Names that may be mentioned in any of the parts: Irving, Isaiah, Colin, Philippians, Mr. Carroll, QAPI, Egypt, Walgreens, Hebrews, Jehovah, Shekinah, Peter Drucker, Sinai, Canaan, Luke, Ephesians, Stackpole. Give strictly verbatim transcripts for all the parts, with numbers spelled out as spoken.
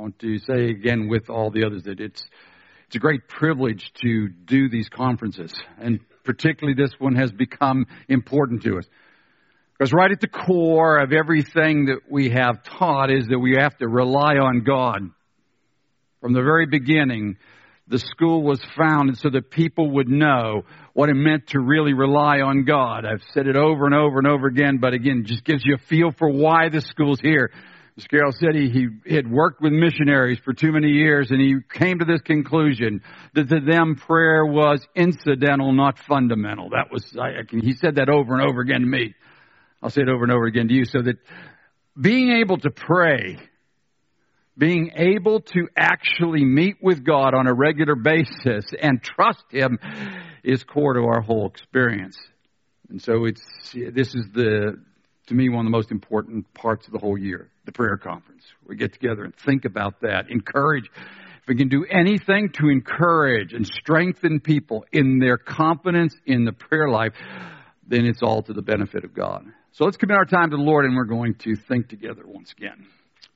I want to say again with all the others that it's it's a great privilege to do these conferences, and particularly this one has become important to us. Because right at the core of everything that we have taught is that we have to rely on God. From the very beginning, the school was founded so that people would know what it meant to really rely on God. I've said it over and over and over again, but again, just gives you a feel for why this school's here. Mister Carroll said he, he had worked with missionaries for too many years, and he came to this conclusion that to them prayer was incidental, not fundamental. That was I, I can, he said that over and over again to me. I'll say it over and over again to you, so that being able to pray, being able to actually meet with God on a regular basis and trust Him is core to our whole experience. And so it's this is, the, to me, one of the most important parts of the whole year, the prayer conference. We get together and think about that, encourage. If we can do anything to encourage and strengthen people in their confidence in the prayer life, then it's all to the benefit of God. So let's commit our time to the Lord, and we're going to think together once again.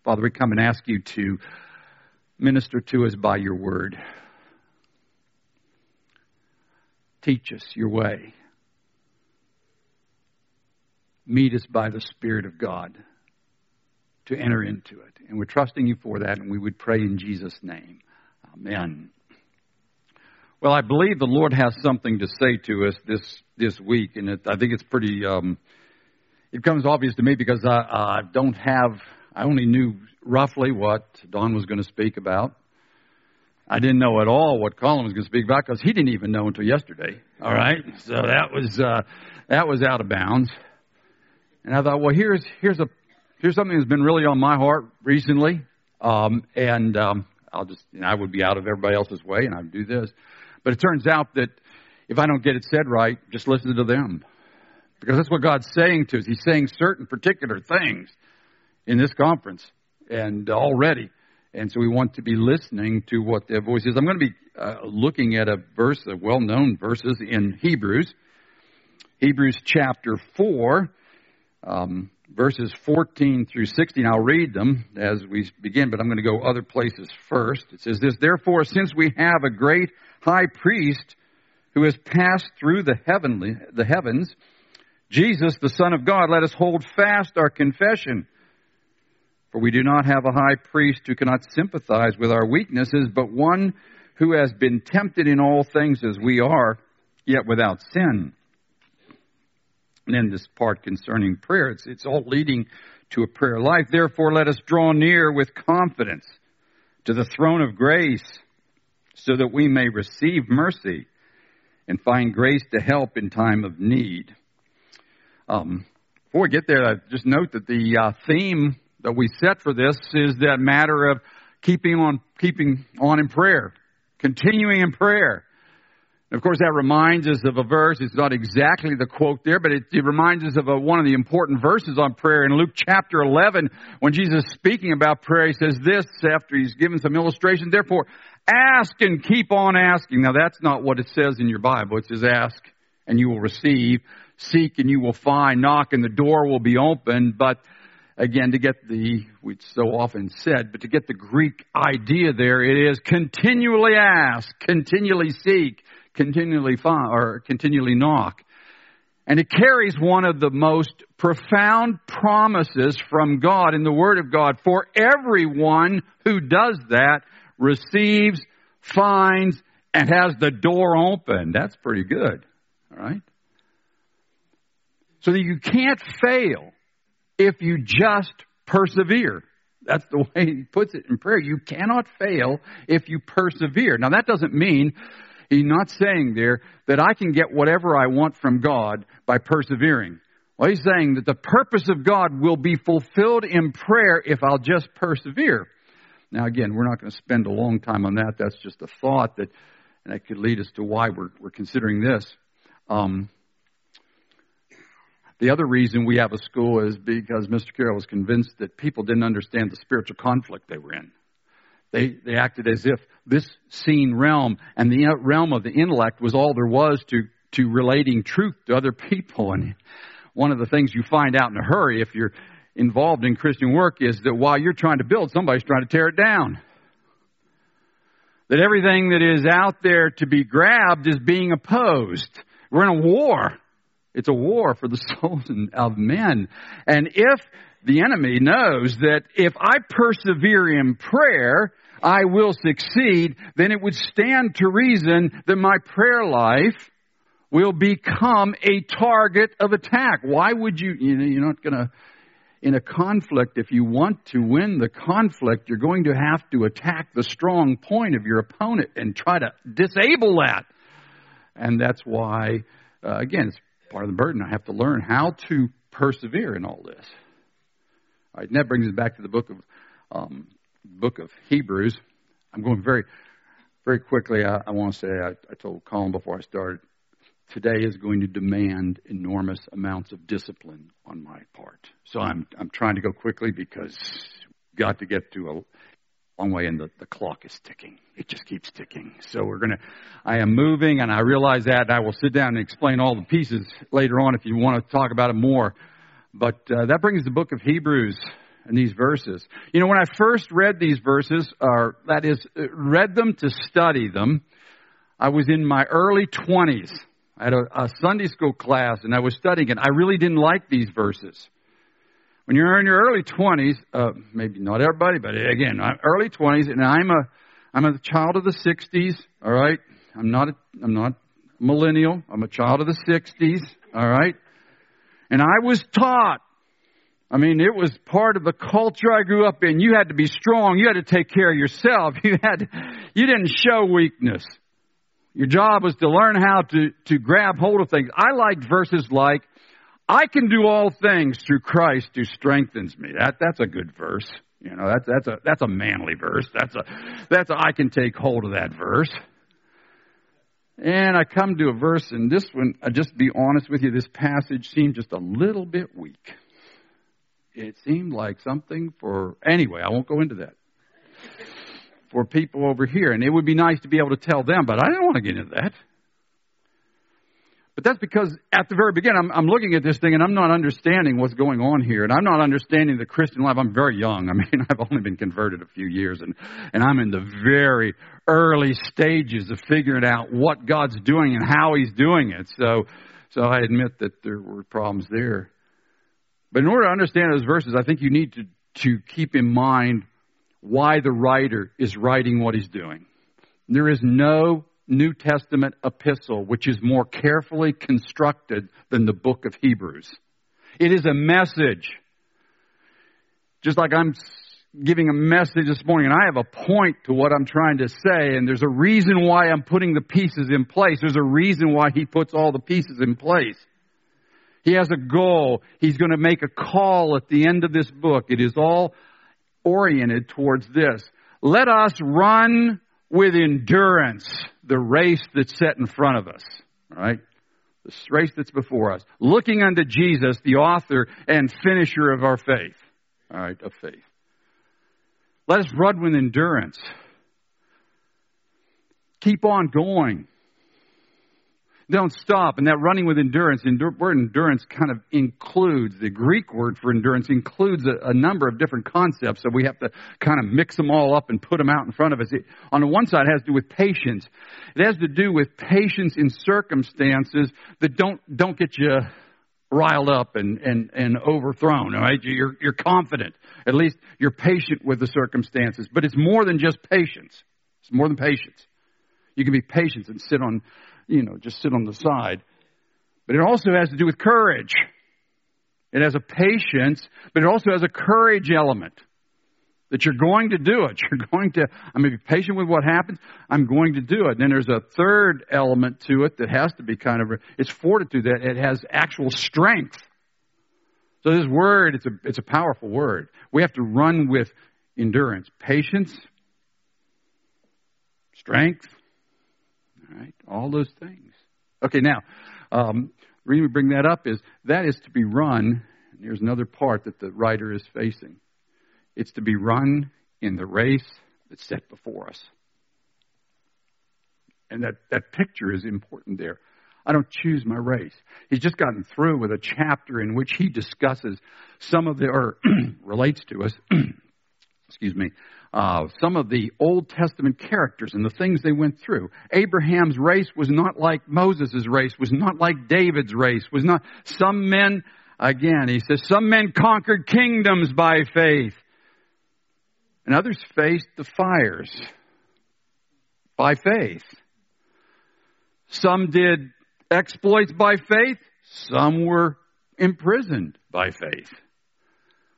Father, we come and ask you to minister to us by your word. Teach us your way. Meet us by the Spirit of God to enter into it. And we're trusting you for that, and we would pray in Jesus' name. Amen. Well, I believe the Lord has something to say to us this, this week, and it, I think it's pretty, um, it becomes obvious to me because I, I don't have... I only knew roughly what Don was going to speak about. I didn't know at all what Colin was going to speak about because he didn't even know until yesterday. All right, so that was uh, that was out of bounds. And I thought, well, here's here's a here's something that's been really on my heart recently, um, and um, I'll just and I would be out of everybody else's way, and I'd do this. But it turns out that if I don't get it said right, just listen to them, because that's what God's saying to us. He's saying certain particular things in this conference and already. And so we want to be listening to what their voice is. I'm going to be uh, looking at a verse, a well-known verses in Hebrews. Hebrews chapter four, um, verses fourteen through sixteen. I'll read them as we begin, but I'm going to go other places first. It says this, "Therefore, since we have a great high priest who has passed through the heavenly, the heavens, Jesus, the Son of God, let us hold fast our confession. For we do not have a high priest who cannot sympathize with our weaknesses, but one who has been tempted in all things as we are, yet without sin." And then this part concerning prayer, it's, it's all leading to a prayer life. "Therefore, let us draw near with confidence to the throne of grace, so that we may receive mercy and find grace to help in time of need." Um, before we get there, I just note that the uh, theme that we set for this is that matter of keeping on, keeping on in prayer, continuing in prayer. And of course, that reminds us of a verse. It's not exactly the quote there, but it, it reminds us of a, one of the important verses on prayer in Luke chapter eleven, when Jesus is speaking about prayer. He says this after he's given some illustration. "Therefore, ask and keep on asking." Now, that's not what it says in your Bible. It says, "Ask and you will receive; seek and you will find; knock and the door will be opened." But again, to get the, we've so often said, but to get the Greek idea there, it is continually ask, continually seek, continually find, or continually knock. And it carries one of the most profound promises from God in the Word of God. For everyone who does that receives, finds, and has the door open. That's pretty good, all right? So that you can't fail if you just persevere. That's the way he puts it in prayer. You cannot fail if you persevere. Now, that doesn't mean, he's not saying there, that I can get whatever I want from God by persevering. Well, he's saying that the purpose of God will be fulfilled in prayer if I'll just persevere. Now, again, we're not going to spend a long time on that. That's just a thought that, and that could lead us to why we're, we're considering this. Um The other reason we have a school is because Mister Carroll was convinced that people didn't understand the spiritual conflict they were in. They they acted as if this seen realm and the realm of the intellect was all there was to, to relating truth to other people. And one of the things you find out in a hurry, if you're involved in Christian work is that while you're trying to build, somebody's trying to tear it down. That everything that is out there to be grabbed is being opposed. We're in a war. It's a war for the souls of men. And if the enemy knows that if I persevere in prayer, I will succeed, then it would stand to reason that my prayer life will become a target of attack. Why would you, you know, you're not going to, in a conflict, if you want to win the conflict, you're going to have to attack the strong point of your opponent and try to disable that. And that's why, uh, again, it's part of the burden. I have to learn how to persevere in all this. All right, and that brings us back to the book of um, book of Hebrews. I'm going very, very quickly. I, I want to say, I, I told Colin before I started, today is going to demand enormous amounts of discipline on my part. So I'm I'm trying to go quickly because we've got to get to a long way, and the, the clock is ticking. It just keeps ticking. So we're going to, I am moving, and I realize that. And I will sit down and explain all the pieces later on if you want to talk about it more. But uh, that brings the book of Hebrews and these verses. You know, when I first read these verses, or that is, read them to study them, I was in my early twenties. I had a, a Sunday school class, and I was studying it. I really didn't like these verses. When you're in your early twenties, uh, maybe not everybody, but again, early twenties, and I'm a, I'm a child of the sixties. All right, I'm not, a, I'm not millennial. I'm a child of the sixties. All right, and I was taught. I mean, it was part of the culture I grew up in. You had to be strong. You had to take care of yourself. You had, you didn't show weakness. Your job was to learn how to, to grab hold of things. I liked verses like, I can do all things through Christ who strengthens me. That that's a good verse. You know, that's that's a that's a manly verse. That's a that's a, I can take hold of that verse. And I come to a verse, and this one, I'll just be honest with you, this passage seemed just a little bit weak. It seemed like something for, anyway, I won't go into that. For people over here, and it would be nice to be able to tell them, but I don't want to get into that. But that's because at the very beginning, I'm, I'm looking at this thing, and I'm not understanding what's going on here, and I'm not understanding the Christian life. I'm very young. I mean, I've only been converted a few years, and, and I'm in the very early stages of figuring out what God's doing and how He's doing it. So, so I admit that there were problems there. But in order to understand those verses, I think you need to, to keep in mind why the writer is writing what he's doing. There is no New Testament epistle which is more carefully constructed than the book of Hebrews. It is a message. Just like I'm giving a message this morning, and I have a point to what I'm trying to say, and there's a reason why I'm putting the pieces in place. There's a reason why he puts all the pieces in place. He has a goal. He's going to make a call at the end of this book. It is all oriented towards this. Let us run with endurance the race that's set in front of us. All right? This race that's before us. Looking unto Jesus, the author and finisher of our faith. All right, of faith. Let us run with endurance. Keep on going. Don't stop. And that running with endurance, the word endurance kind of includes, the Greek word for endurance includes a, a number of different concepts. So we have to kind of mix them all up and put them out in front of us. It, on the one side, it has to do with patience. It has to do with patience in circumstances that don't don't get you riled up and, and, and overthrown. All right? You're, you're confident. At least you're patient with the circumstances. But it's more than just patience. It's more than patience. You can be patient and sit on, you know, just sit on the side. But it also has to do with courage. It has a patience, but it also has a courage element that you're going to do it. You're going to, I'm going to be patient with what happens. I'm going to do it. And then there's a third element to it that has to be kind of, it's fortitude, that it has actual strength. So this word, it's a, it's a powerful word. We have to run with endurance, patience, strength. All right, all those things. Okay, now, um, the reason we bring that up is that is to be run. And here's another part that the writer is facing. It's to be run in the race that's set before us. And that, that picture is important there. I don't choose my race. He's just gotten through with a chapter in which he discusses some of the, or relates to us, excuse me, uh, some of the Old Testament characters and the things they went through. Abraham's race was not like Moses' race, was not like David's race, was not. Some men, again, he says, some men conquered kingdoms by faith, and others faced the fires by faith. Some did exploits by faith. Some were imprisoned by faith.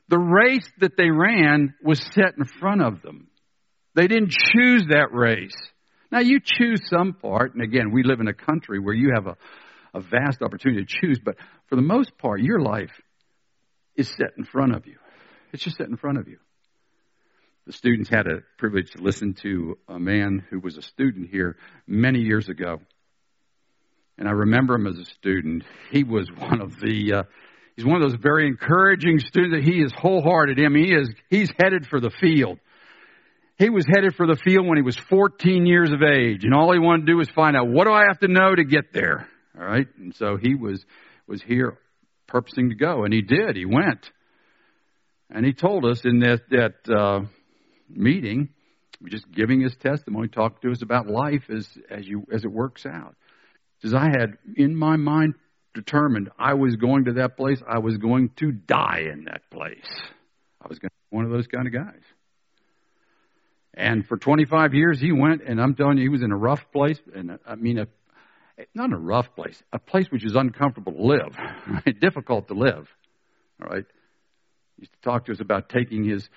The race that they ran was set in front of them. They didn't choose that race. Now, you choose some part. And again, we live in a country where you have a, a vast opportunity to choose. But for the most part, your life is set in front of you. It's just set in front of you. The students had a privilege to listen to a man who was a student here many years ago. And I remember him as a student. He was one of the, uh, he's one of those very encouraging students. That he is wholehearted. I mean, he is, he's headed for the field. He was headed for the field when he was fourteen years of age. And all he wanted to do was find out, what do I have to know to get there? All right. And so he was, was here purposing to go. And he did. He went. And he told us in that, that uh, meeting, just giving his testimony, talked to us about life as, as, you, as it works out. Says, I had in my mind determined I was going to that place. I was going to die in that place. I was going to be one of those kind of guys. And for twenty-five years he went, and I'm telling you, he was in a rough place. And I mean, a, not a rough place, a place which is uncomfortable to live, right? Difficult to live. All right. He used to talk to us about taking his,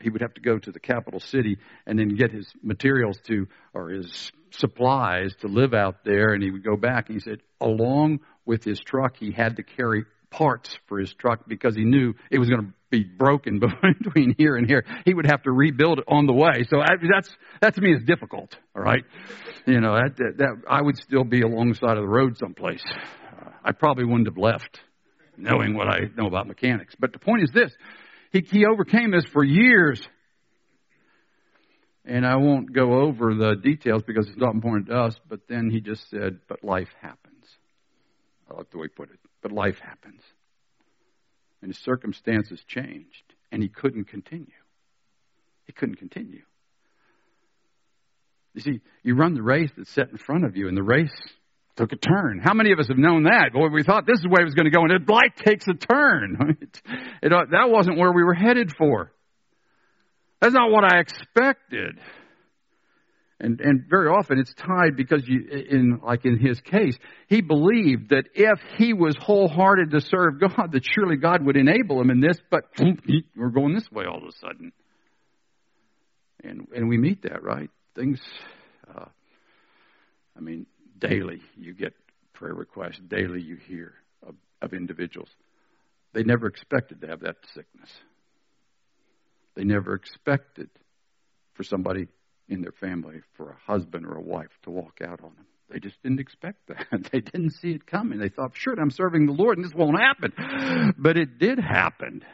he would have to go to the capital city and then get his materials to, or his supplies to live out there. And he would go back, and he said, along with his truck, he had to carry parts for his truck because he knew it was going to be broken between here and here. He would have to rebuild it on the way. So I, that's, that to me is difficult. All right. You know, that, that, that I would still be alongside of the road someplace. Uh, I probably wouldn't have left knowing what I know about mechanics. But the point is this. He, he overcame this for years. And I won't go over the details because it's not important to us. But then he just said, but life happens. I like the way he put it. But life happens. And his circumstances changed. And he couldn't continue. He couldn't continue. You see, you run the race that's set in front of you. And the race took a turn. How many of us have known that? Boy, we thought this is the way it was going to go, and it, life takes a turn. It, it, uh, that wasn't where we were headed for. That's not what I expected. And and very often it's tied because you, in like in his case, he believed that if he was wholehearted to serve God, that surely God would enable him in this. But we're going this way all of a sudden, and and we meet that, right? Things, uh, I mean. Daily you get prayer requests. Daily you hear of, of individuals. They never expected to have that sickness. They never expected for somebody in their family, for a husband or a wife, to walk out on them. They just didn't expect that. They didn't see it coming. They thought, sure, I'm serving the Lord and this won't happen. But it did happen.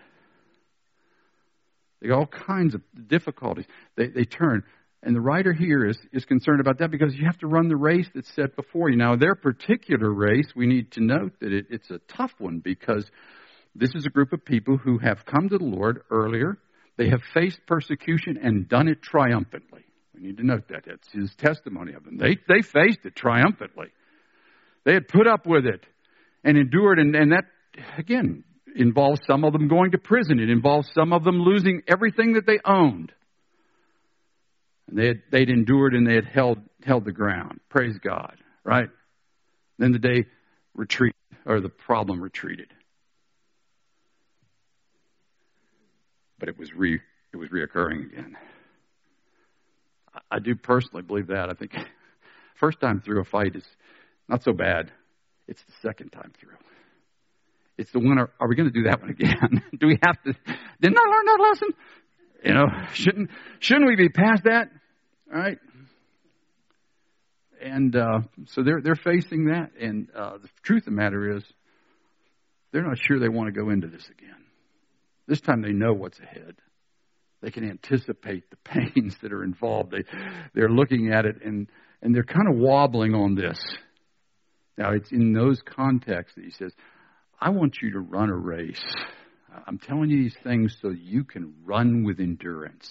They got all kinds of difficulties. They, they turn. And the writer here is, is concerned about that because you have to run the race that's set before you. Now, their particular race, we need to note that it, it's a tough one because this is a group of people who have come to the Lord earlier. They have faced persecution and done it triumphantly. We need to note that. That's his testimony of them. They, they faced it triumphantly. They had put up with it and endured, and, and that, again, involves some of them going to prison. It involves some of them losing everything that they owned. And they had, they'd endured and they had held held the ground. Praise God, right? Then the day retreated, or the problem retreated. But it was re it was reoccurring again. I, I do personally believe that. I think first time through a fight is not so bad. It's the second time through. It's the one. Are, are we going to do that one again? Do we have to? Didn't I learn that lesson? You know, shouldn't shouldn't we be past that? All right. And uh, so they're they're facing that, and uh, the truth of the matter is, they're not sure they want to go into this again. This time they know what's ahead. They can anticipate the pains that are involved. They they're looking at it, and and they're kind of wobbling on this. Now, it's in those contexts that he says, I want you to run a race. I'm telling you these things so you can run with endurance,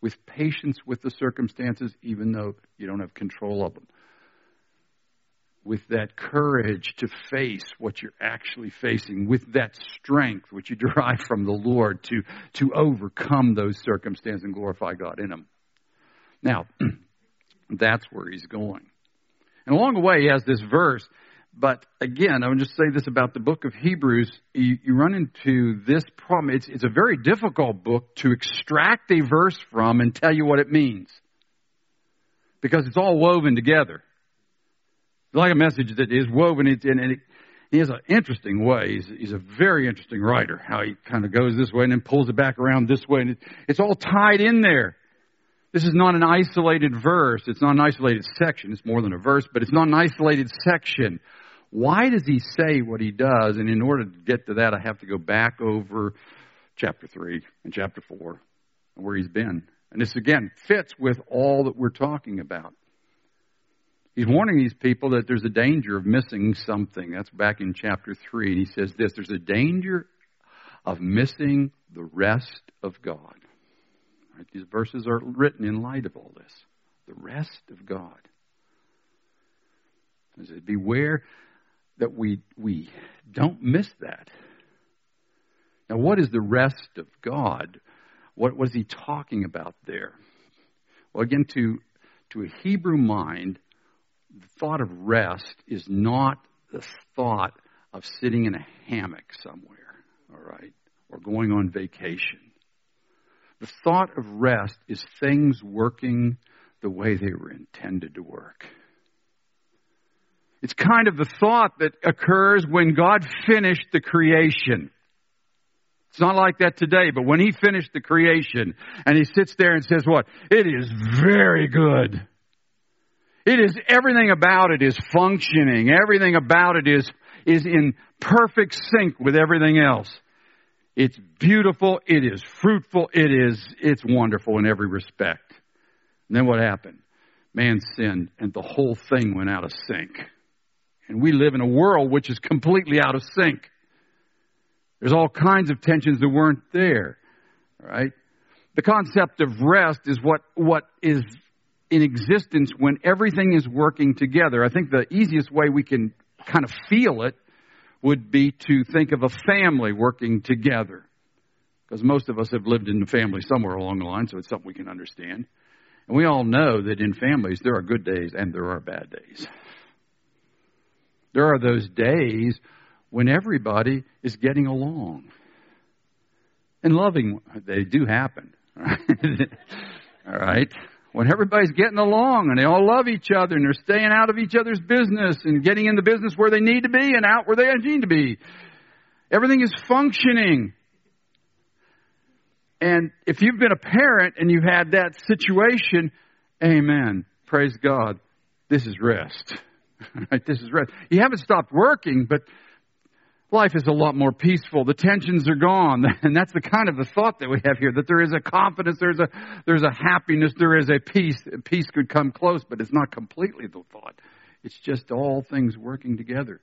with patience with the circumstances, even though you don't have control of them, with that courage to face what you're actually facing, with that strength which you derive from the Lord to, to overcome those circumstances and glorify God in them. Now, that's where he's going. And along the way, he has this verse. But again, I would just say this about the book of Hebrews. You, you run into this problem. It's, it's a very difficult book to extract a verse from and tell you what it means, because it's all woven together. It's like a message that is woven. It's, and, and it, he has an interesting way. He's, he's a very interesting writer, how he kind of goes this way and then pulls it back around this way. And it, it's all tied in there. This is not an isolated verse. It's not an isolated section. It's more than a verse, but it's not an isolated section. Why does he say what he does? And in order to get to that, I have to go back over chapter three and chapter four and where he's been. And this, again, fits with all that we're talking about. He's warning these people that there's a danger of missing something. That's back in chapter three. And he says this, there's a danger of missing the rest of God. Right? These verses are written in light of all this. The rest of God. It says, beware that we we don't miss that. Now, what is the rest of God? What, what is he talking about there? Well, again, to, to a Hebrew mind, the thought of rest is not the thought of sitting in a hammock somewhere, all right, or going on vacation. The thought of rest is things working the way they were intended to work. It's kind of the thought that occurs when God finished the creation. It's not like that today, but when he finished the creation and he sits there and says what? It is very good. It is, everything about it is functioning. Everything about it is, is in perfect sync with everything else. It's beautiful, it is fruitful, it is, it's wonderful in every respect. And then what happened? Man sinned and the whole thing went out of sync. And we live in a world which is completely out of sync. There's all kinds of tensions that weren't there, right? The concept of rest is what, what is in existence when everything is working together. I think the easiest way we can kind of feel it would be to think of a family working together, because most of us have lived in a family somewhere along the line, so it's something we can understand. And we all know that in families there are good days and there are bad days. There are those days when everybody is getting along and loving. They do happen, right? All right? When everybody's getting along and they all love each other and they're staying out of each other's business and getting in the business where they need to be and out where they need to be. Everything is functioning. And if you've been a parent and you've had that situation, amen, praise God, this is rest. This is rest. You haven't stopped working, but life is a lot more peaceful. The tensions are gone. And that's the kind of the thought that we have here, that there is a confidence, there's a there's a happiness, there is a peace. Peace could come close, but it's not completely the thought. It's just all things working together.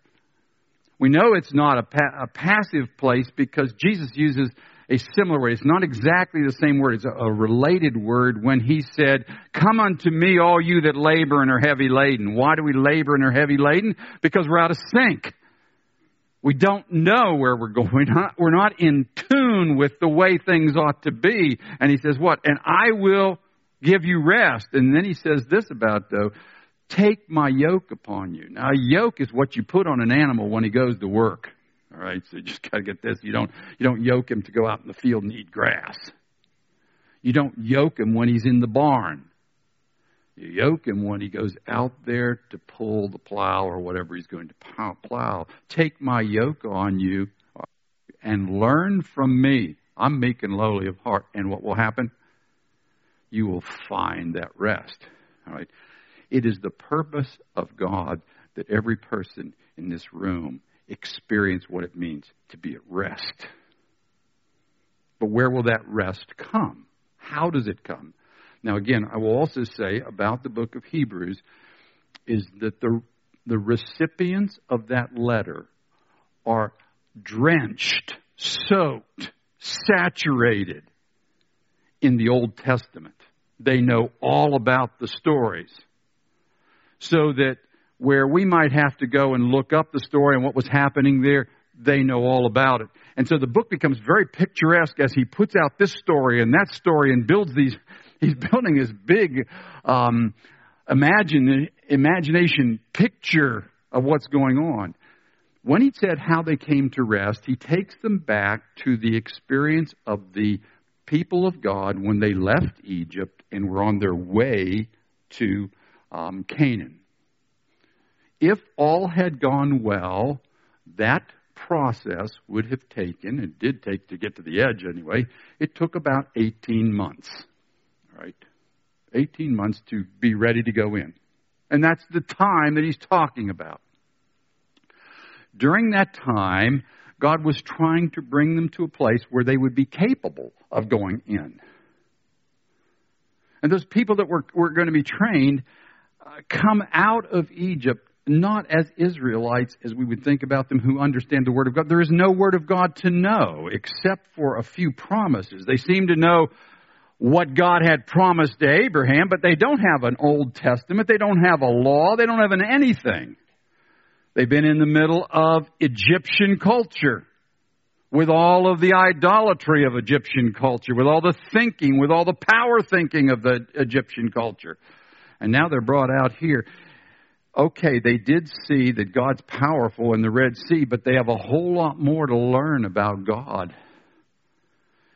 We know it's not a, pa- a passive place because Jesus uses a similar word. It's not exactly the same word. It's a, a related word when he said, come unto me, all you that labor and are heavy laden. Why do we labor and are heavy laden? Because we're out of sync. We don't know where we're going. We're not in tune with the way things ought to be. And he says what? And I will give you rest. And then he says this about, though, take my yoke upon you. Now, a yoke is what you put on an animal when he goes to work. All right, so you just got to get this. You don't, you don't yoke him to go out in the field and eat grass. You don't yoke him when he's in the barn. You yoke him when he goes out there to pull the plow or whatever he's going to plow. Take my yoke on you and learn from me. I'm meek and lowly of heart. And what will happen? You will find that rest. All right. It is the purpose of God that every person in this room experience what it means to be at rest. But where will that rest come? How does it come? Now, again, I will also say about the book of Hebrews is that the the recipients of that letter are drenched, soaked, saturated in the Old Testament. They know all about the stories. So that where we might have to go and look up the story and what was happening there, they know all about it. And so the book becomes very picturesque as he puts out this story and that story and builds these, he's building this big um, imagine, imagination picture of what's going on. When he said how they came to rest, he takes them back to the experience of the people of God when they left Egypt and were on their way to um, Canaan. If all had gone well, that process would have taken, it did take to get to the edge anyway, it took about eighteen months, right? eighteen months to be ready to go in. And that's the time that he's talking about. During that time, God was trying to bring them to a place where they would be capable of going in. And those people that were, were going to be trained uh, come out of Egypt not as Israelites as we would think about them who understand the Word of God. There is no Word of God to know except for a few promises. They seem to know what God had promised to Abraham, but they don't have an Old Testament. They don't have a law. They don't have an anything. They've been in the middle of Egyptian culture with all of the idolatry of Egyptian culture, with all the thinking, with all the power thinking of the Egyptian culture. And now they're brought out here. Okay, they did see that God's powerful in the Red Sea, but they have a whole lot more to learn about God.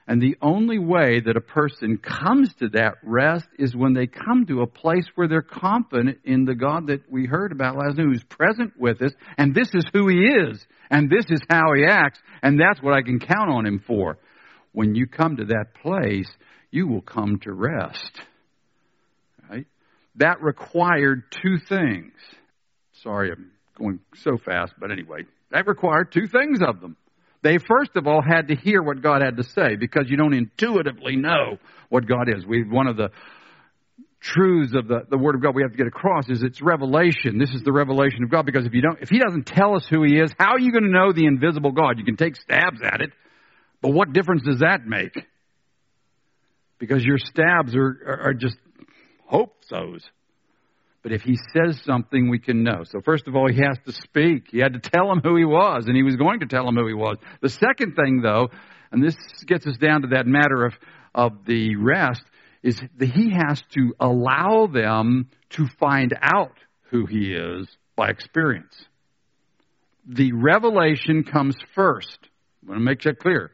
And the only way that a person comes to that rest is when they come to a place where they're confident in the God that we heard about last night, who's present with us, and this is who he is, and this is how he acts, and that's what I can count on him for. When you come to that place, you will come to rest. Right? That required two things. Sorry, I'm going so fast, but anyway, that required two things of them. They, first of all, had to hear what God had to say, because you don't intuitively know what God is. We, one of the truths of the, the Word of God we have to get across is it's revelation. This is the revelation of God, because if you don't, if he doesn't tell us who he is, how are you going to know the invisible God? You can take stabs at it, but what difference does that make? Because your stabs are, are, are just hope-sos. But if he says something, we can know. So first of all, he has to speak. He had to tell him who he was, and he was going to tell him who he was. The second thing, though, and this gets us down to that matter of, of the rest, is that he has to allow them to find out who he is by experience. The revelation comes first. I want to make that clear.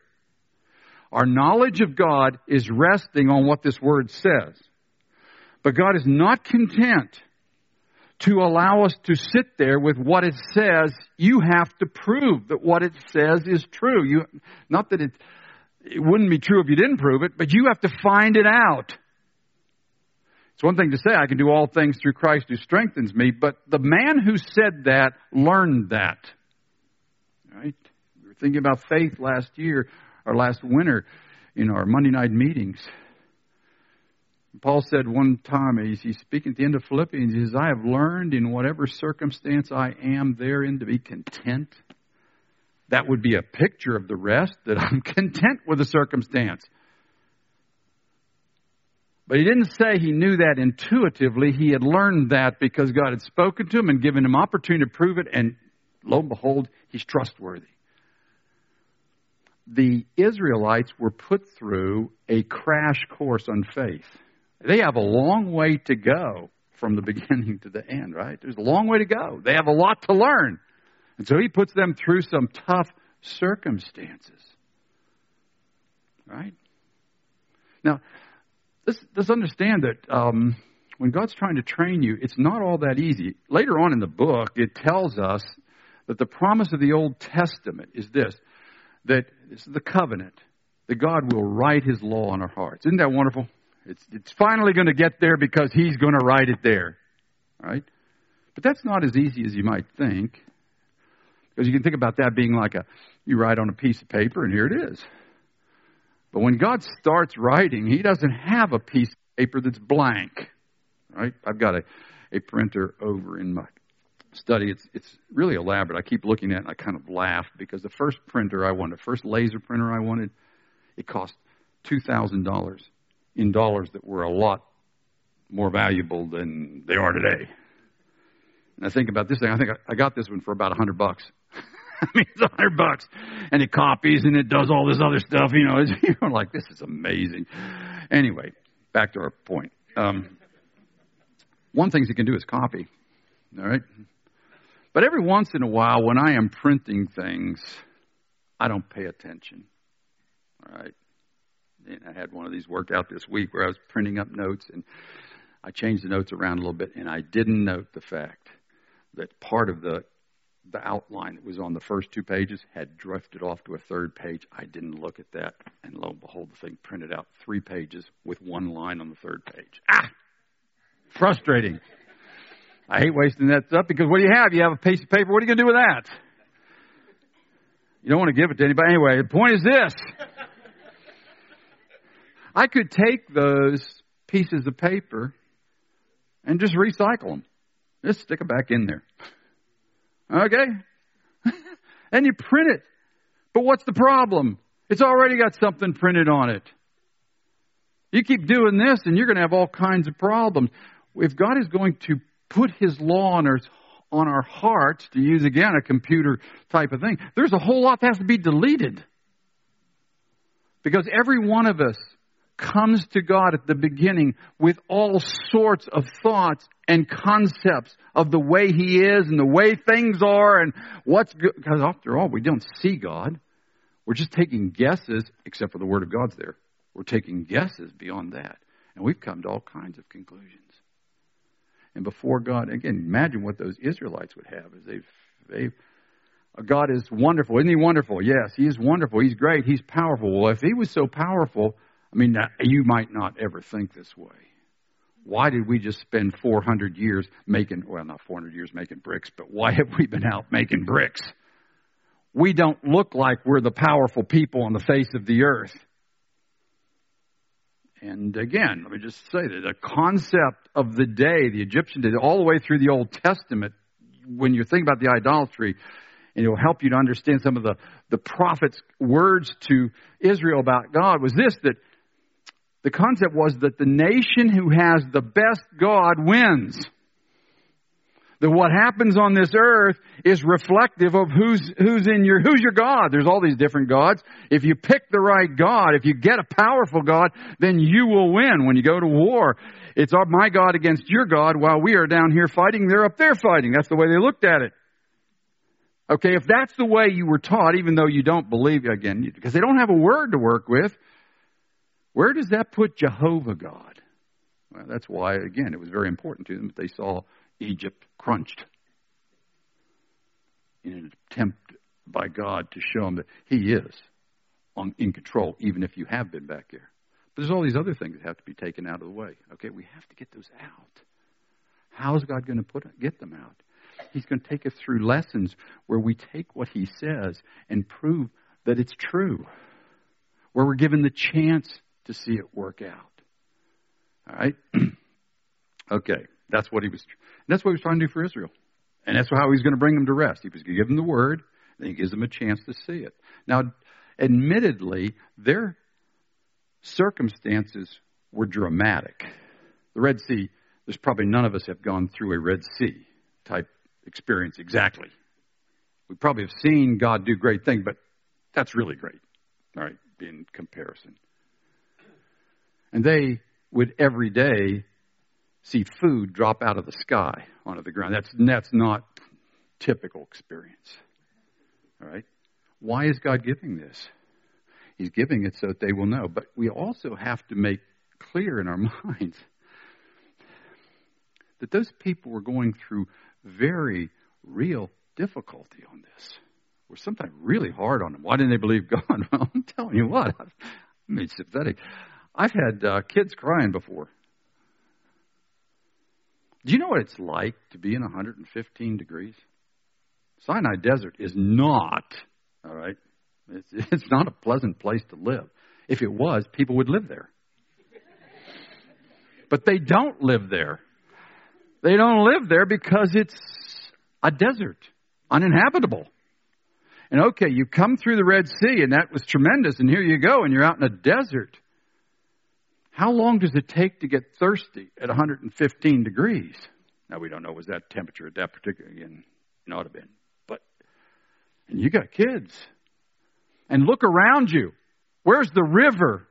Our knowledge of God is resting on what this Word says. But God is not content to allow us to sit there with what it says. You have to prove that what it says is true. You, not that it, it wouldn't be true if you didn't prove it, but you have to find it out. It's one thing to say, I can do all things through Christ who strengthens me, but the man who said that learned that. Right? We were thinking about faith last year, or last winter, in our Monday night meetings. Paul said one time, he's speaking at the end of Philippians, he says, I have learned in whatever circumstance I am therein to be content. That would be a picture of the rest, that I'm content with the circumstance. But he didn't say he knew that intuitively. He had learned that because God had spoken to him and given him opportunity to prove it, and lo and behold, he's trustworthy. The Israelites were put through a crash course on faith. They have a long way to go from the beginning to the end, right? There's a long way to go. They have a lot to learn. And so he puts them through some tough circumstances, right? Now, let's, let's understand that um, when God's trying to train you, it's not all that easy. Later on in the book, it tells us that the promise of the Old Testament is this, that this is the covenant, that God will write his law on our hearts. Isn't that wonderful? It's it's finally going to get there because he's going to write it there, right? But that's not as easy as you might think, because you can think about that being like a, you write on a piece of paper and here it is. But when God starts writing, he doesn't have a piece of paper that's blank, right? I've got a, a printer over in my study. It's it's really elaborate. I keep looking at it and I kind of laugh because the first printer I wanted, the first laser printer I wanted, it cost two thousand dollars in dollars that were a lot more valuable than they are today. And I think about this thing. I think I, I got this one for about a hundred bucks. I mean, it's a hundred bucks, and it copies and it does all this other stuff. You know, you're like, this is amazing. Anyway, back to our point. Um, one thing you can do is copy. All right. But every once in a while, when I am printing things, I don't pay attention. All right. And I had one of these worked out this week where I was printing up notes, and I changed the notes around a little bit, and I didn't note the fact that part of the the outline that was on the first two pages had drifted off to a third page. I didn't look at that, and lo and behold, the thing printed out three pages with one line on the third page. Ah! Frustrating. I hate wasting that stuff, because what do you have? You have a piece of paper. What are you going to do with that? You don't want to give it to anybody. Anyway, the point is this. I could take those pieces of paper and just recycle them. Just stick them back in there. Okay? And you print it. But what's the problem? It's already got something printed on it. You keep doing this and you're going to have all kinds of problems. If God is going to put his law on our, on our hearts, to use again a computer type of thing, there's a whole lot that has to be deleted. Because every one of us comes to God at the beginning with all sorts of thoughts and concepts of the way he is and the way things are and what's good. Because after all, we don't see God. We're just taking guesses, except for the Word of God's there. We're taking guesses beyond that. And we've come to all kinds of conclusions. And before God, again, imagine what those Israelites would have. Is they've, they've God is wonderful. Isn't he wonderful? Yes, he is wonderful. He's great. He's powerful. Well, if he was so powerful, I mean, you might not ever think this way. Why did we just spend four hundred years making, well, not four hundred years making bricks, but why have we been out making bricks? We don't look like we're the powerful people on the face of the earth. And again, let me just say that the concept of the day, the Egyptian day, all the way through the Old Testament, when you think about the idolatry, and it will help you to understand some of the, the prophets' words to Israel about God, was this, that the concept was that the nation who has the best God wins. That what happens on this earth is reflective of who's who's in your who's your God. There's all these different gods. If you pick the right God, if you get a powerful God, then you will win when you go to war. It's our, my God against your God. While we are down here fighting, they're up there fighting. That's the way they looked at it. Okay, if that's the way you were taught, even though you don't believe, again, because they don't have a word to work with, where does that put Jehovah God? Well, that's why, again, it was very important to them that they saw Egypt crunched in an attempt by God to show them that he is on, in control, even if you have been back there. But there's all these other things that have to be taken out of the way. Okay, we have to get those out. How is God going to put get them out? He's going to take us through lessons where we take what he says and prove that it's true, where we're given the chance to see it work out. All right? Okay. That's what he was, that's what he was trying to do for Israel. And that's how he's going to bring them to rest. He was going to give them the word, and he gives them a chance to see it. Now, admittedly, their circumstances were dramatic. The Red Sea, there's probably none of us have gone through a Red Sea type experience exactly. We probably have seen God do great things, but that's really great. All right, in comparison. And they would every day see food drop out of the sky onto the ground. That's that's not typical experience. All right? Why is God giving this? He's giving it so that they will know. But we also have to make clear in our minds that those people were going through very real difficulty on this. We're sometimes really hard on them. Why didn't they believe God? Well, I'm telling you what, I mean, it's pathetic. I've had uh, kids crying before. Do you know what it's like to be in one hundred fifteen degrees? Sinai Desert is not, all right, it's, it's not a pleasant place to live. If it was, people would live there. But they don't live there. They don't live there because it's a desert, uninhabitable. And okay, you come through the Red Sea, and that was tremendous, and here you go, and you're out in a desert. How long does it take to get thirsty at one hundred fifteen degrees? Now, we don't know, was that temperature at that particular, again, it ought to have been. But, and you got kids. And look around you. Where's the river?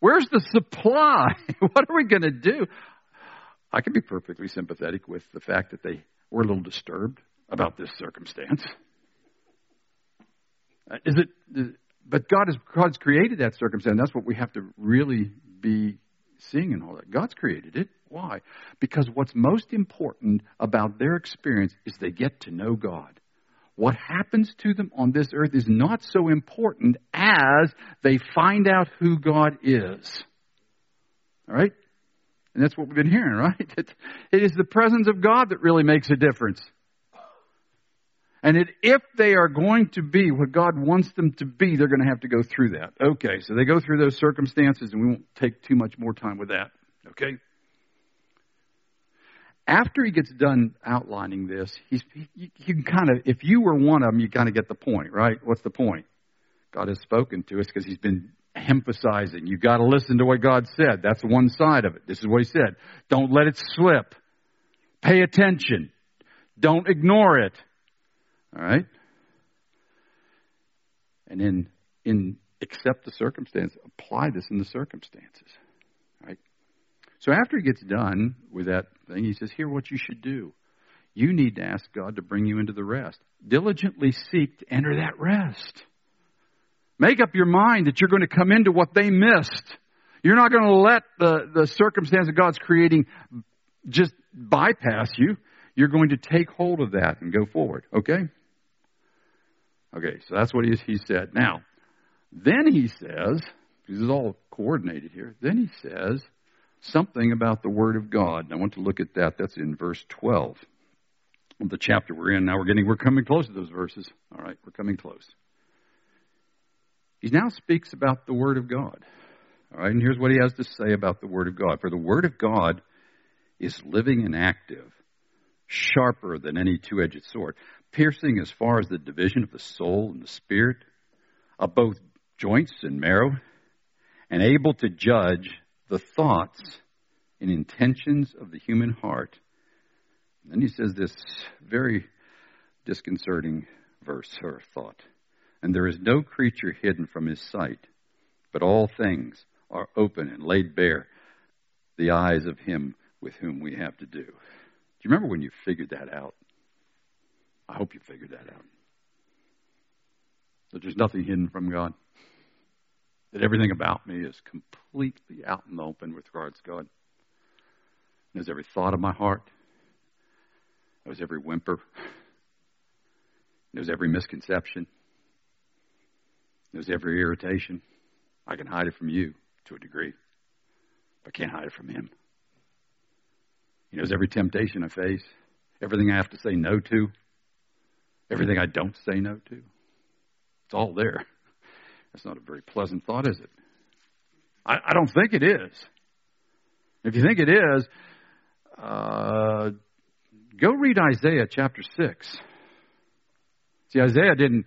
Where's the supply? What are we going to do? I can be perfectly sympathetic with the fact that they were a little disturbed about this circumstance. Is it? Is, but God has God's created that circumstance. That's what we have to really be seeing in all that. God's created it. Why? Because what's most important about their experience is they get to know God. What happens to them on this earth is not so important as they find out who God is. All right? And that's what we've been hearing, right? It, it is the presence of God that really makes a difference. And it, if they are going to be what God wants them to be, they're going to have to go through that. Okay, so they go through those circumstances, and we won't take too much more time with that. Okay? After he gets done outlining this, he's, you, you can kind of, if you were one of them, you kind of get the point, right? What's the point? God has spoken to us because he's been emphasizing. You've got to listen to what God said. That's one side of it. This is what he said. Don't let it slip. Pay attention. Don't ignore it. All right? And then in accept the circumstance, apply this in the circumstances. All right? So after he gets done with that thing, he says, here's what you should do. You need to ask God to bring you into the rest. Diligently seek to enter that rest. Make up your mind that you're going to come into what they missed. You're not going to let the, the circumstance that God's creating just bypass you. You're going to take hold of that and go forward. Okay? Okay, so that's what he, he said. Now, then he says, this is all coordinated here, then he says something about the Word of God. And I want to look at that. That's in verse twelve of the chapter we're in. Now we're getting, we're coming close to those verses. All right, we're coming close. He now speaks about the Word of God. All right, and here's what he has to say about the Word of God. For the Word of God is living and active, sharper than any two-edged sword, piercing as far as the division of the soul and the spirit, of both joints and marrow, and able to judge the thoughts and intentions of the human heart. And then he says this very disconcerting verse or thought. And there is no creature hidden from his sight, but all things are open and laid bare the eyes of him with whom we have to do. Do you remember when you figured that out? I hope you figured that out. That there's nothing hidden from God. That everything about me is completely out in the open with regards to God. There's every thought of my heart. There's every whimper. There's every misconception. There's every irritation. I can hide it from you to a degree, but I can't hide it from him. He knows every temptation I face, everything I have to say no to, everything I don't say no to. It's all there. That's not a very pleasant thought, is it? I, I don't think it is. If you think it is, uh, go read Isaiah chapter six. See, Isaiah didn't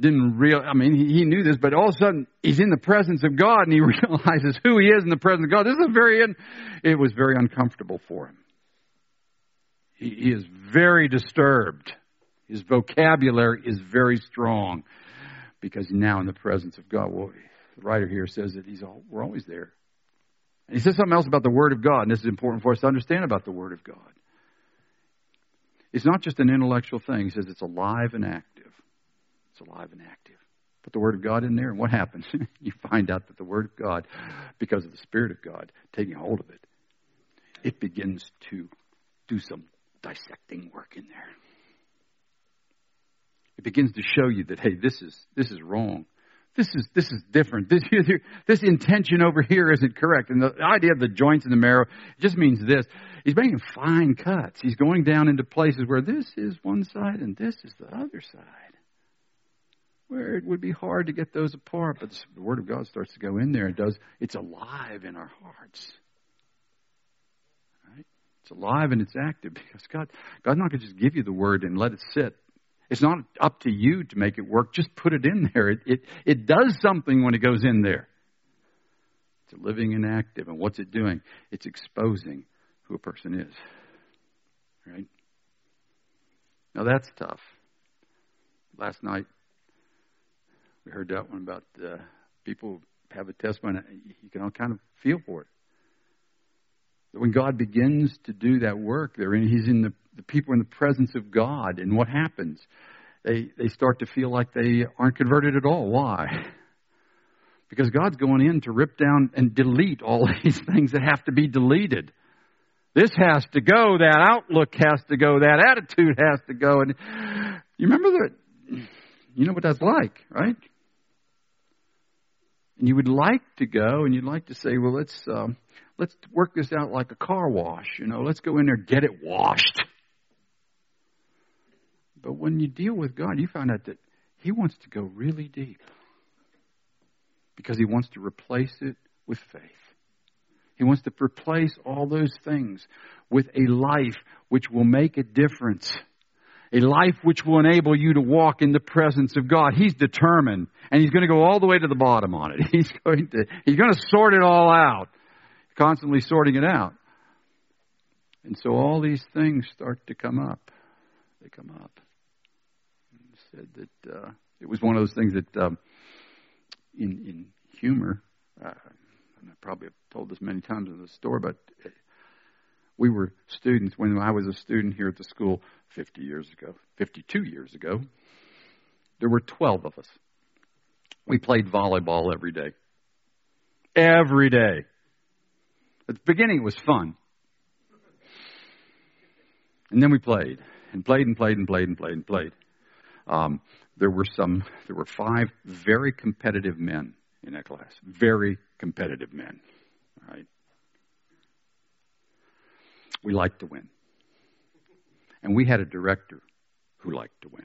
didn't real. I mean, he, he knew this, but all of a sudden he's in the presence of God and he realizes who he is in the presence of God. This is a very. It was very uncomfortable for him. He, he is very disturbed. His vocabulary is very strong. Because now in the presence of God, well, the writer here says that he's all, we're always there. And he says something else about the Word of God, and this is important for us to understand about the Word of God. It's not just an intellectual thing. He says it's alive and active. It's alive and active. Put the Word of God in there, and what happens? You find out that the Word of God, because of the Spirit of God taking hold of it, it begins to do some dissecting work in there. It begins to show you that, hey, this is this is wrong. This is this is different. This this intention over here isn't correct. And the idea of the joints in the marrow just means this. He's making fine cuts. He's going down into places where this is one side and this is the other side, where it would be hard to get those apart. But the Word of God starts to go in there. It does. It's alive in our hearts. Right? It's alive and it's active because God, God's not going to just give you the word and let it sit. It's not up to you to make it work. Just put it in there. It, it, it does something when it goes in there. It's living and active. And what's it doing? It's exposing who a person is. Right? Now that's tough. Last night, we heard that one about uh, people have a testimony. You can all kind of feel for it. When God begins to do that work, they're in, he's in the, the people in the presence of God. And what happens? They they start to feel like they aren't converted at all. Why? Because God's going in to rip down and delete all these things that have to be deleted. This has to go. That outlook has to go. That attitude has to go. And you remember that? You know what that's like, right? And you would like to go, and you'd like to say, well, let's um, let's work this out like a car wash. You know, let's go in there and get it washed. But when you deal with God, you find out that He wants to go really deep because He wants to replace it with faith. He wants to replace all those things with a life which will make a difference. A life which will enable you to walk in the presence of God. He's determined, and He's going to go all the way to the bottom on it. He's going to, he's going to sort it all out, constantly sorting it out. And so all these things start to come up. They come up. He said that uh, it was one of those things that um, in, in humor, uh, and I probably have told this many times in the store, but uh, we were students when I was a student here at the school fifty years ago, fifty-two years ago. There were twelve of us. We played volleyball every day. Every day. At the beginning, it was fun. And then we played and played and played and played and played and played. Um, there were some, there were five very competitive men in that class. Very competitive men. All right. We liked to win. And we had a director who liked to win.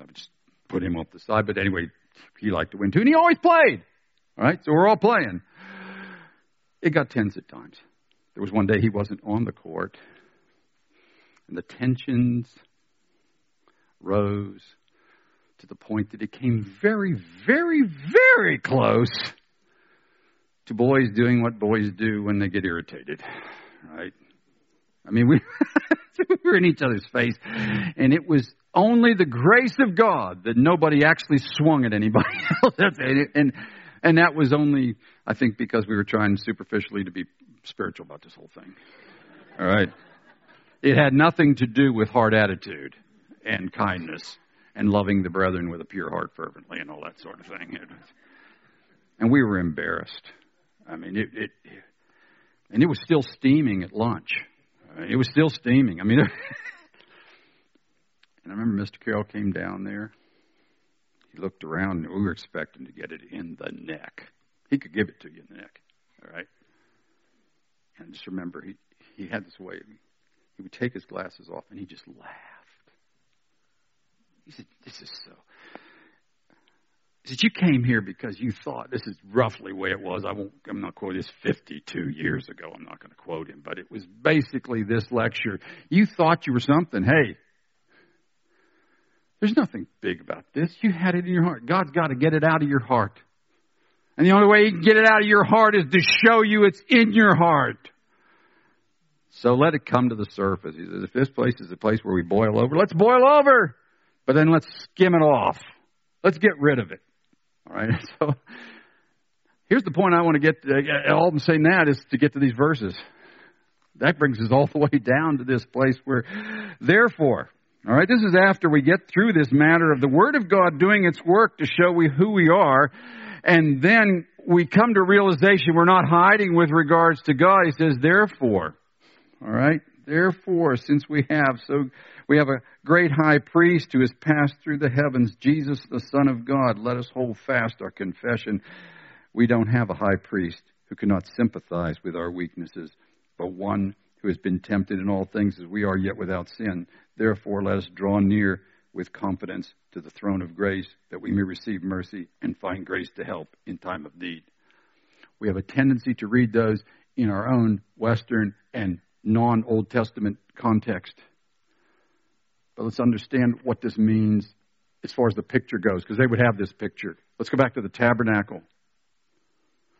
I would just put him off the side, but anyway, he liked to win too, and he always played. All right, so we're all playing. It got tense at times. There was one day he wasn't on the court, and the tensions rose to the point that it came very, very, very close to boys doing what boys do when they get irritated. All right? I mean, we, we were in each other's face, and it was only the grace of God that nobody actually swung at anybody else. And, and, and that was only, I think, because we were trying superficially to be spiritual about this whole thing. All right. It had nothing to do with hard attitude and kindness and loving the brethren with a pure heart fervently and all that sort of thing. It was, and we were embarrassed. I mean, it, it, and it was still steaming at lunch. It was still steaming. I mean, and I remember Mister Carroll came down there. He looked around, and we were expecting to get it in the neck. He could give it to you in the neck, all right? And I just remember, he, he had this way. He would take his glasses off, and he just laughed. He said, this is so... He said, you came here because you thought, this is roughly the way it was. I won't, I'm not quoting this fifty-two years ago. I'm not going to quote him, but it was basically this lecture. You thought you were something. Hey, there's nothing big about this. You had it in your heart. God's got to get it out of your heart. And the only way He can get it out of your heart is to show you it's in your heart. So let it come to the surface. He says, if this place is a place where we boil over, let's boil over, but then let's skim it off. Let's get rid of it. All right, so here's the point I want to get to. All I'm saying that is to get to these verses. That brings us all the way down to this place where, therefore, all right, this is after we get through this matter of the Word of God doing its work to show we who we are, and then we come to realization we're not hiding with regards to God. He says, therefore, all right, therefore, since we have so we have a great high priest who has passed through the heavens, Jesus, the Son of God, let us hold fast our confession. We don't have a high priest who cannot sympathize with our weaknesses, but one who has been tempted in all things as we are, yet without sin. Therefore, let us draw near with confidence to the throne of grace, that we may receive mercy and find grace to help in time of need. We have a tendency to read those in our own Western and non-Old Testament context. But let's understand what this means as far as the picture goes, because they would have this picture. Let's go back to the tabernacle.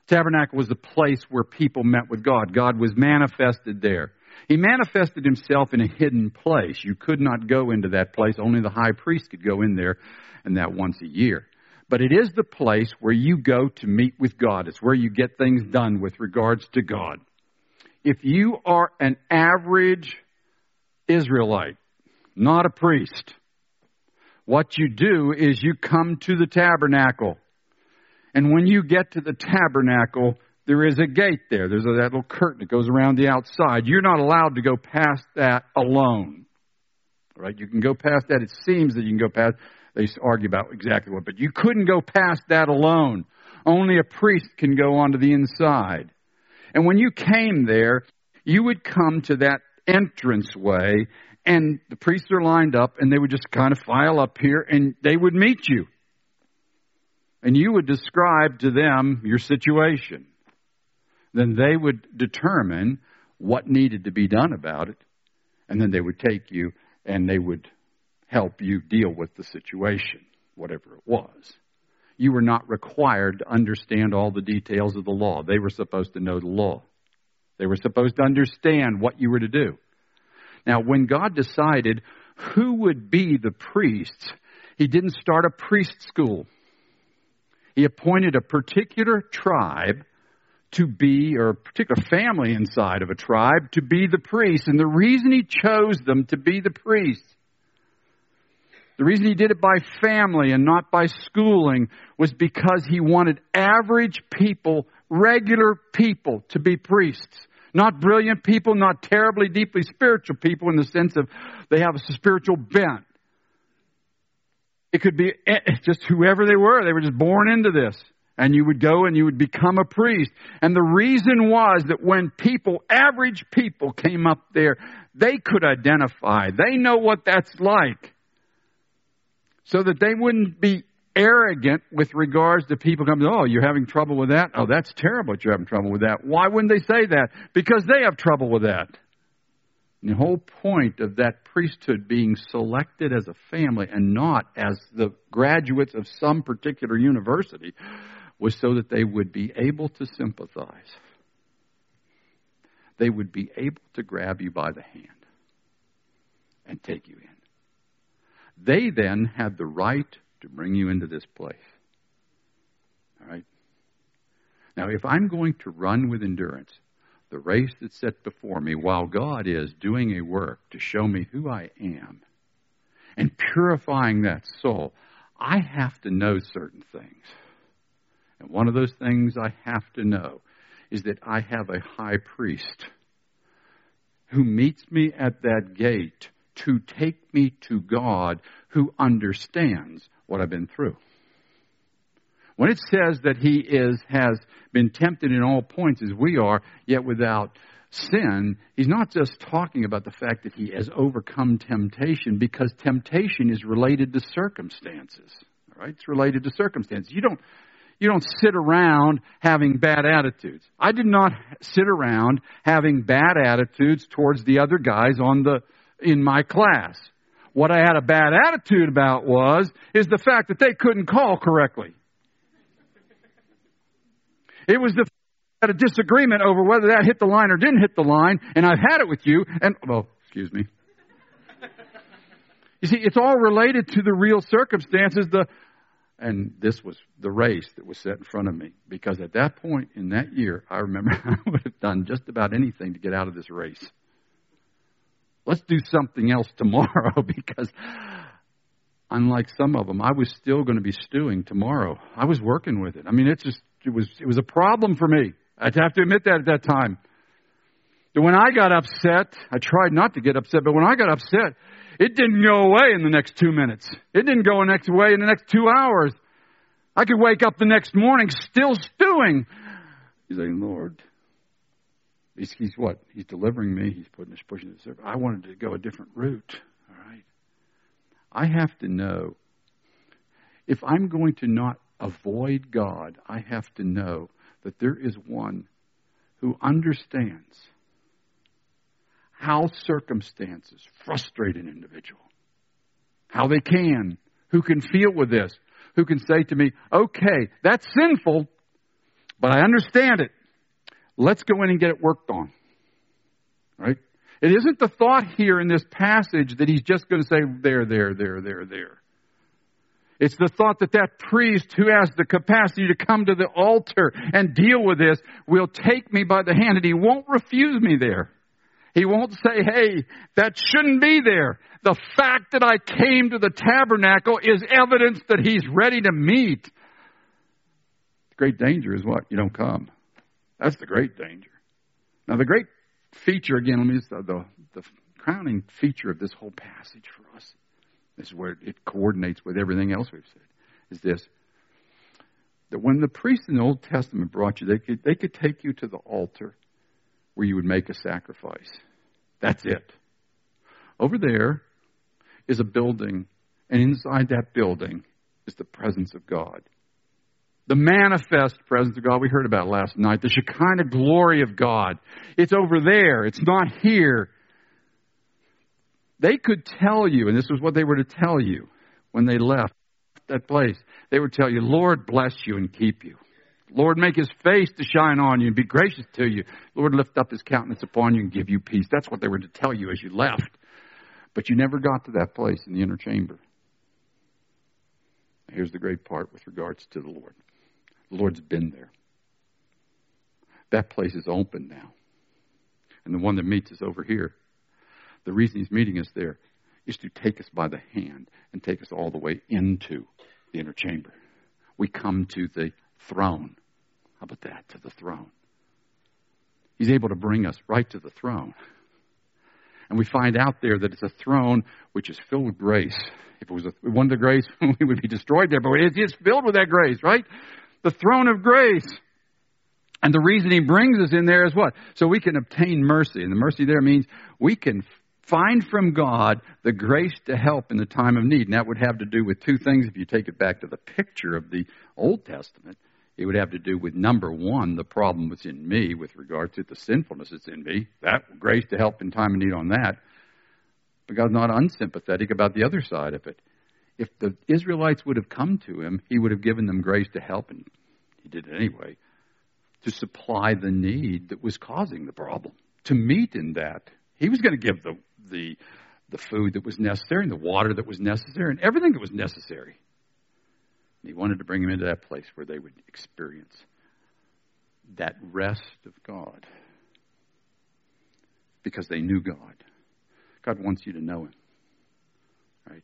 Tabernacle was the place where people met with God. God was manifested there. He manifested himself in a hidden place. You could not go into that place. Only the high priest could go in there, and that once a year. But it is the place where you go to meet with God. It's where you get things done with regards to God. If you are an average Israelite, not a priest, what you do is you come to the tabernacle. And when you get to the tabernacle, there is a gate there. There's a, that little curtain that goes around the outside. You're not allowed to go past that alone. All right? You can go past that. It seems that you can go past. They argue about exactly what. But you couldn't go past that alone. Only a priest can go onto the inside. And when you came there, you would come to that entranceway, and the priests are lined up, and they would just kind of file up here, and they would meet you. And you would describe to them your situation. Then they would determine what needed to be done about it. And then they would take you and they would help you deal with the situation, whatever it was. You were not required to understand all the details of the law. They were supposed to know the law. They were supposed to understand what you were to do. Now, when God decided who would be the priests, he didn't start a priest school. He appointed a particular tribe to be, or a particular family inside of a tribe, to be the priest. And the reason he chose them to be the priests, the reason he did it by family and not by schooling, was because he wanted average people, regular people, to be priests. Not brilliant people, not terribly deeply spiritual people in the sense of they have a spiritual bent. It could be just whoever they were. They were just born into this. And you would go and you would become a priest. And the reason was that when people, average people, came up there, they could identify. They know what that's like. So that they wouldn't be arrogant with regards to people coming, oh, you're having trouble with that? Oh, that's terrible that you're having trouble with that. Why wouldn't they say that? Because they have trouble with that. And the whole point of that priesthood being selected as a family and not as the graduates of some particular university was so that they would be able to sympathize. They would be able to grab you by the hand and take you in. They then had the right to bring you into this place. All right? Now, if I'm going to run with endurance the race that's set before me, while God is doing a work to show me who I am and purifying that soul, I have to know certain things. And one of those things I have to know is that I have a high priest who meets me at that gate to take me to God, who understands what I've been through. When it says that he is has been tempted in all points as we are, yet without sin, he's not just talking about the fact that he has overcome temptation, because temptation is related to circumstances. All right? It's related to circumstances. You don't, you don't sit around having bad attitudes. I did not sit around having bad attitudes towards the other guys on the in my class. What I had a bad attitude about was is the fact that they couldn't call correctly. It was the had a disagreement over whether that hit the line or didn't hit the line, and I've had it with you, and, well, excuse me. You see, it's all related to the real circumstances, the and this was the race that was set in front of me, because at that point in that year, I remember I would have done just about anything to get out of this race. Let's do something else tomorrow, because unlike some of them, I was still going to be stewing tomorrow. I was working with it. I mean, it's just, It was it was a problem for me. I'd have to admit that at that time. That when I got upset, I tried not to get upset, but when I got upset, it didn't go away in the next two minutes. It didn't go next away in the next two hours. I could wake up the next morning still stewing. He's like, Lord, he's, he's what? He's delivering me. He's putting this, pushing this. I wanted to go a different route. All right. I have to know if I'm going to not avoid God, I have to know that there is one who understands how circumstances frustrate an individual. How they can. Who can feel with this? Who can say to me, okay, that's sinful, but I understand it. Let's go in and get it worked on. Right? It isn't the thought here in this passage that he's just going to say, there, there, there, there, there. It's the thought that that priest who has the capacity to come to the altar and deal with this will take me by the hand, and he won't refuse me there. He won't say, hey, that shouldn't be there. The fact that I came to the tabernacle is evidence that he's ready to meet. The great danger is what? You don't come. That's the great danger. Now, the great feature, again, let me just, uh, the, the crowning feature of this whole passage for us, this is where it coordinates with everything else we've said, is this, that when the priests in the Old Testament brought you, they could, they could take you to the altar where you would make a sacrifice. That's it. Over there is a building, and inside that building is the presence of God. The manifest presence of God we heard about last night. The Shekinah glory of God. It's over there. It's not here. They could tell you, and this was what they were to tell you when they left that place. They would tell you, Lord, bless you and keep you. Lord, make his face to shine on you and be gracious to you. Lord, lift up his countenance upon you and give you peace. That's what they were to tell you as you left. But you never got to that place in the inner chamber. Here's the great part with regards to the Lord. The Lord's been there. That place is open now. And the one that meets us over here. The reason he's meeting us there is to take us by the hand and take us all the way into the inner chamber. We come to the throne. How about that? To the throne. He's able to bring us right to the throne. And we find out there that it's a throne which is filled with grace. If it was a, one of the grace, we would be destroyed there. But it, it's filled with that grace, right? The throne of grace. And the reason he brings us in there is what? So we can obtain mercy. And the mercy there means we can find from God the grace to help in the time of need. And that would have to do with two things. If you take it back to the picture of the Old Testament, it would have to do with, number one, the problem that's in me with regard to the sinfulness that's in me. That grace to help in time of need on that. But God's not unsympathetic about the other side of it. If the Israelites would have come to him, he would have given them grace to help, and he did it anyway, to supply the need that was causing the problem, to meet in that. He was going to give the, the, the food that was necessary and the water that was necessary and everything that was necessary. He wanted to bring them into that place where they would experience that rest of God because they knew God. God wants you to know him. Right?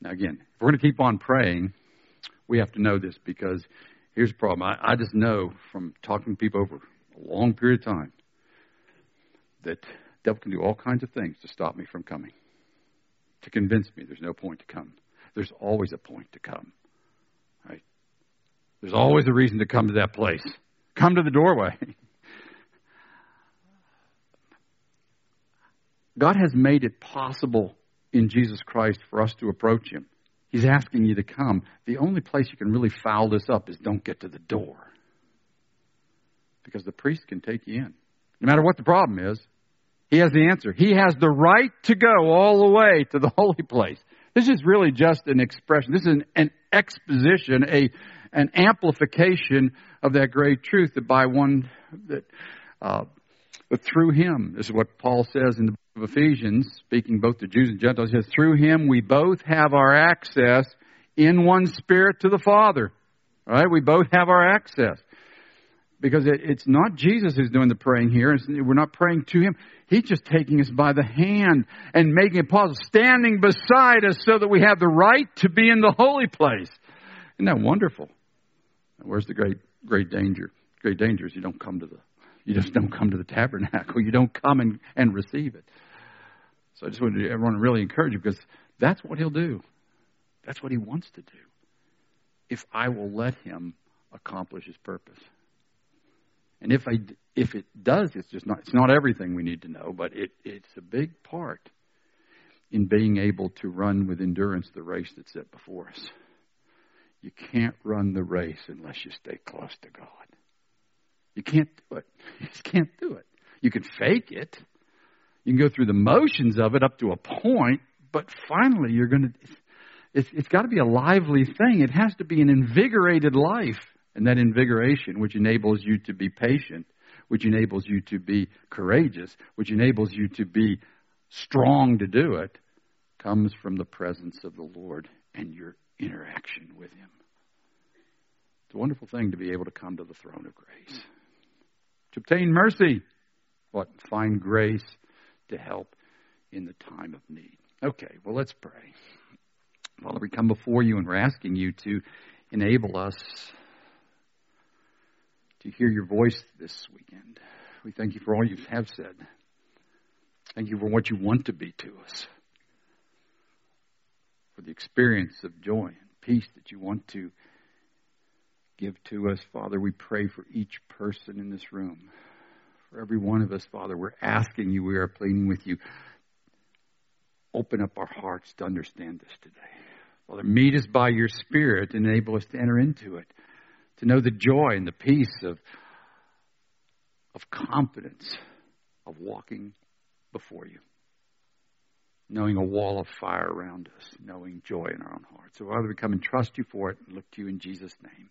Now, again, if we're going to keep on praying, we have to know this, because here's the problem. I, I just know from talking to people over a long period of time that the devil can do all kinds of things to stop me from coming, to convince me there's no point to come. There's always a point to come. Right? There's always a reason to come to that place. Come to the doorway. God has made it possible in Jesus Christ for us to approach him. He's asking you to come. The only place you can really foul this up is don't get to the door. Because the priest can take you in. No matter what the problem is, he has the answer. He has the right to go all the way to the holy place. This is really just an expression. This is an, an exposition, a an amplification of that great truth that by one, that uh, but through him, this is what Paul says in the book of Ephesians, speaking both to Jews and Gentiles, he says, through him we both have our access in one spirit to the Father. All right? We both have our access. Because it, it's not Jesus who's doing the praying here. It's, we're not praying to him. He's just taking us by the hand and making it possible, standing beside us so that we have the right to be in the holy place. Isn't that wonderful? And where's the great, great danger? Great danger is you don't come to the, you just don't come to the tabernacle. You don't come and, and receive it. So I just want everyone to really encourage you, because that's what he'll do. That's what he wants to do, if I will let him accomplish his purpose. And if I, if it does, it's just not, it's not everything we need to know, but it, it's a big part in being able to run with endurance the race that's set before us. You can't run the race unless you stay close to God. You can't do it. You just can't do it. You can fake it. You can go through the motions of it up to a point, but finally you're going to, it's, it's got to be a lively thing. It has to be an invigorated life. And that invigoration, which enables you to be patient, which enables you to be courageous, which enables you to be strong to do it, comes from the presence of the Lord and your interaction with Him. It's a wonderful thing to be able to come to the throne of grace. To obtain mercy. What? Find grace to help in the time of need. Okay, well, let's pray. Father, we come before you and we're asking you to enable us to hear your voice this weekend. We thank you for all you have said. Thank you for what you want to be to us. For the experience of joy and peace that you want to give to us. Father, we pray for each person in this room. For every one of us, Father, we're asking you, we are pleading with you. Open up our hearts to understand this today. Father, meet us by your Spirit and enable us to enter into it. To know the joy and the peace of, of confidence of walking before you. Knowing a wall of fire around us. Knowing joy in our own hearts. So, Father, we come and trust you for it and look to you in Jesus' name.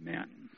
Amen.